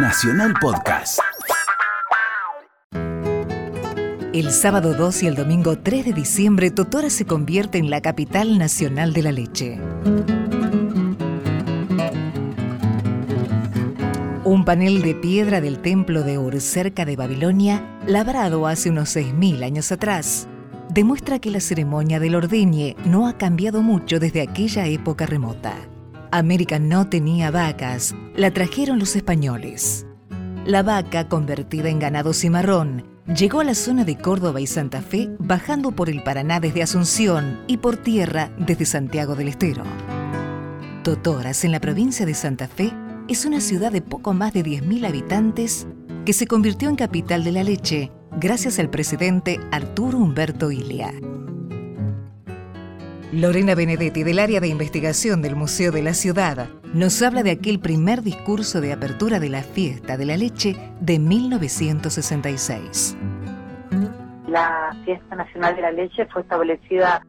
Nacional Podcast. El sábado 2 y el domingo 3 de diciembre, Totoras se convierte en la capital nacional de la leche. Un panel de piedra del templo de Ur, cerca de Babilonia, labrado hace unos 6.000 años atrás, demuestra que la ceremonia del ordeñe no ha cambiado mucho desde aquella época remota. América no tenía vacas, la trajeron los españoles. La vaca, convertida en ganado cimarrón, llegó a la zona de Córdoba y Santa Fe, bajando por el Paraná desde Asunción y por tierra desde Santiago del Estero. Totoras, en la provincia de Santa Fe, es una ciudad de poco más de 10.000 habitantes que se convirtió en capital de la leche gracias al presidente Arturo Humberto Illia. Lorena Benedetti, del área de investigación del Museo de la Ciudad, nos habla de aquel primer discurso de apertura de la Fiesta de la Leche de 1966. La Fiesta Nacional de la Leche fue establecida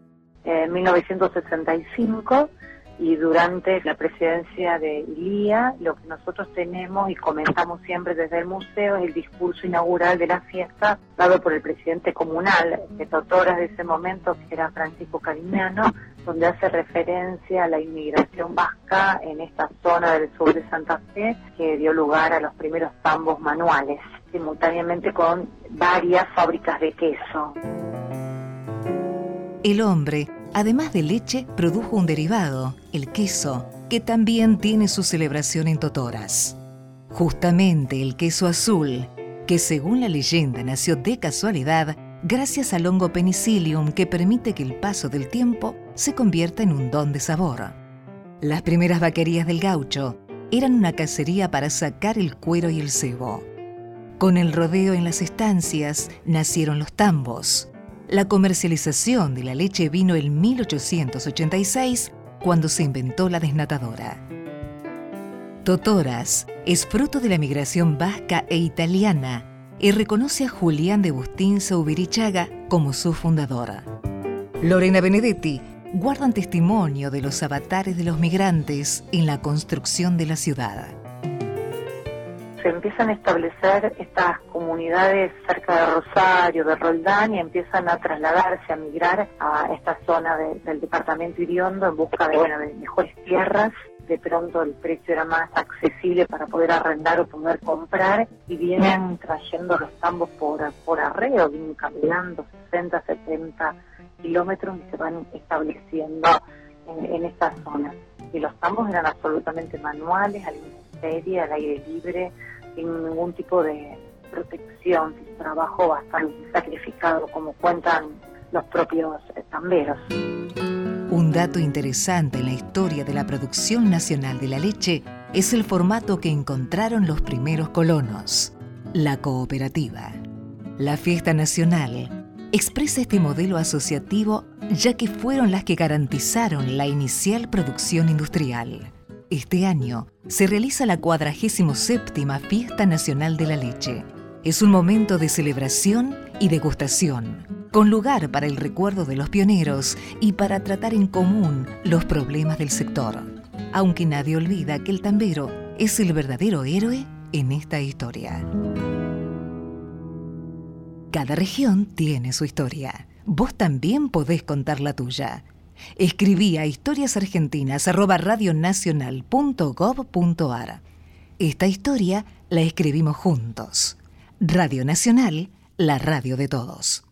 en 1965 y durante la presidencia de Illia, lo que nosotros tenemos y comentamos siempre desde el museo es el discurso inaugural de la fiesta dado por el presidente comunal de Totoras de ese momento, que era Francisco Carimiano, donde hace referencia a la inmigración vasca en esta zona del sur de Santa Fe, que dio lugar a los primeros tambos manuales, simultáneamente con varias fábricas de queso. El hombre, además de leche, produjo un derivado, el queso, que también tiene su celebración en Totoras. Justamente el queso azul, que según la leyenda nació de casualidad gracias al hongo Penicillium, que permite que el paso del tiempo se convierta en un don de sabor. Las primeras vaquerías del gaucho eran una cacería para sacar el cuero y el sebo. Con el rodeo en las estancias nacieron los tambos. La comercialización de la leche vino en 1886, cuando se inventó la desnatadora. Totoras es fruto de la migración vasca e italiana y reconoce a Julián de Agustín Saubirichaga como su fundadora. Lorena Benedetti guardan testimonio de los avatares de los migrantes en la construcción de la ciudad. Se empiezan a establecer estas comunidades cerca de Rosario, de Roldán, y empiezan a trasladarse, a migrar a esta zona del departamento Iriondo en busca de mejores tierras. De pronto el precio era más accesible para poder arrendar o poder comprar, y vienen trayendo los tambos por arreo, vienen caminando 60, 70 kilómetros y se van estableciendo en esta zona. Y los tambos eran absolutamente manuales, al aire libre, sin ningún tipo de protección, sin trabajo bastante sacrificado, como cuentan los propios tamberos. Un dato interesante en la historia de la producción nacional de la leche es el formato que encontraron los primeros colonos, la cooperativa. La fiesta nacional expresa este modelo asociativo, ya que fueron las que garantizaron la inicial producción industrial. Este año se realiza la 47ª Fiesta Nacional de la Leche. Es un momento de celebración y degustación, con lugar para el recuerdo de los pioneros y para tratar en común los problemas del sector. Aunque nadie olvida que el tambero es el verdadero héroe en esta historia. Cada región tiene su historia. Vos también podés contar la tuya. Escribí a historiasargentinas@radionacional.gov.ar. Esta historia la escribimos juntos. Radio Nacional, la radio de todos.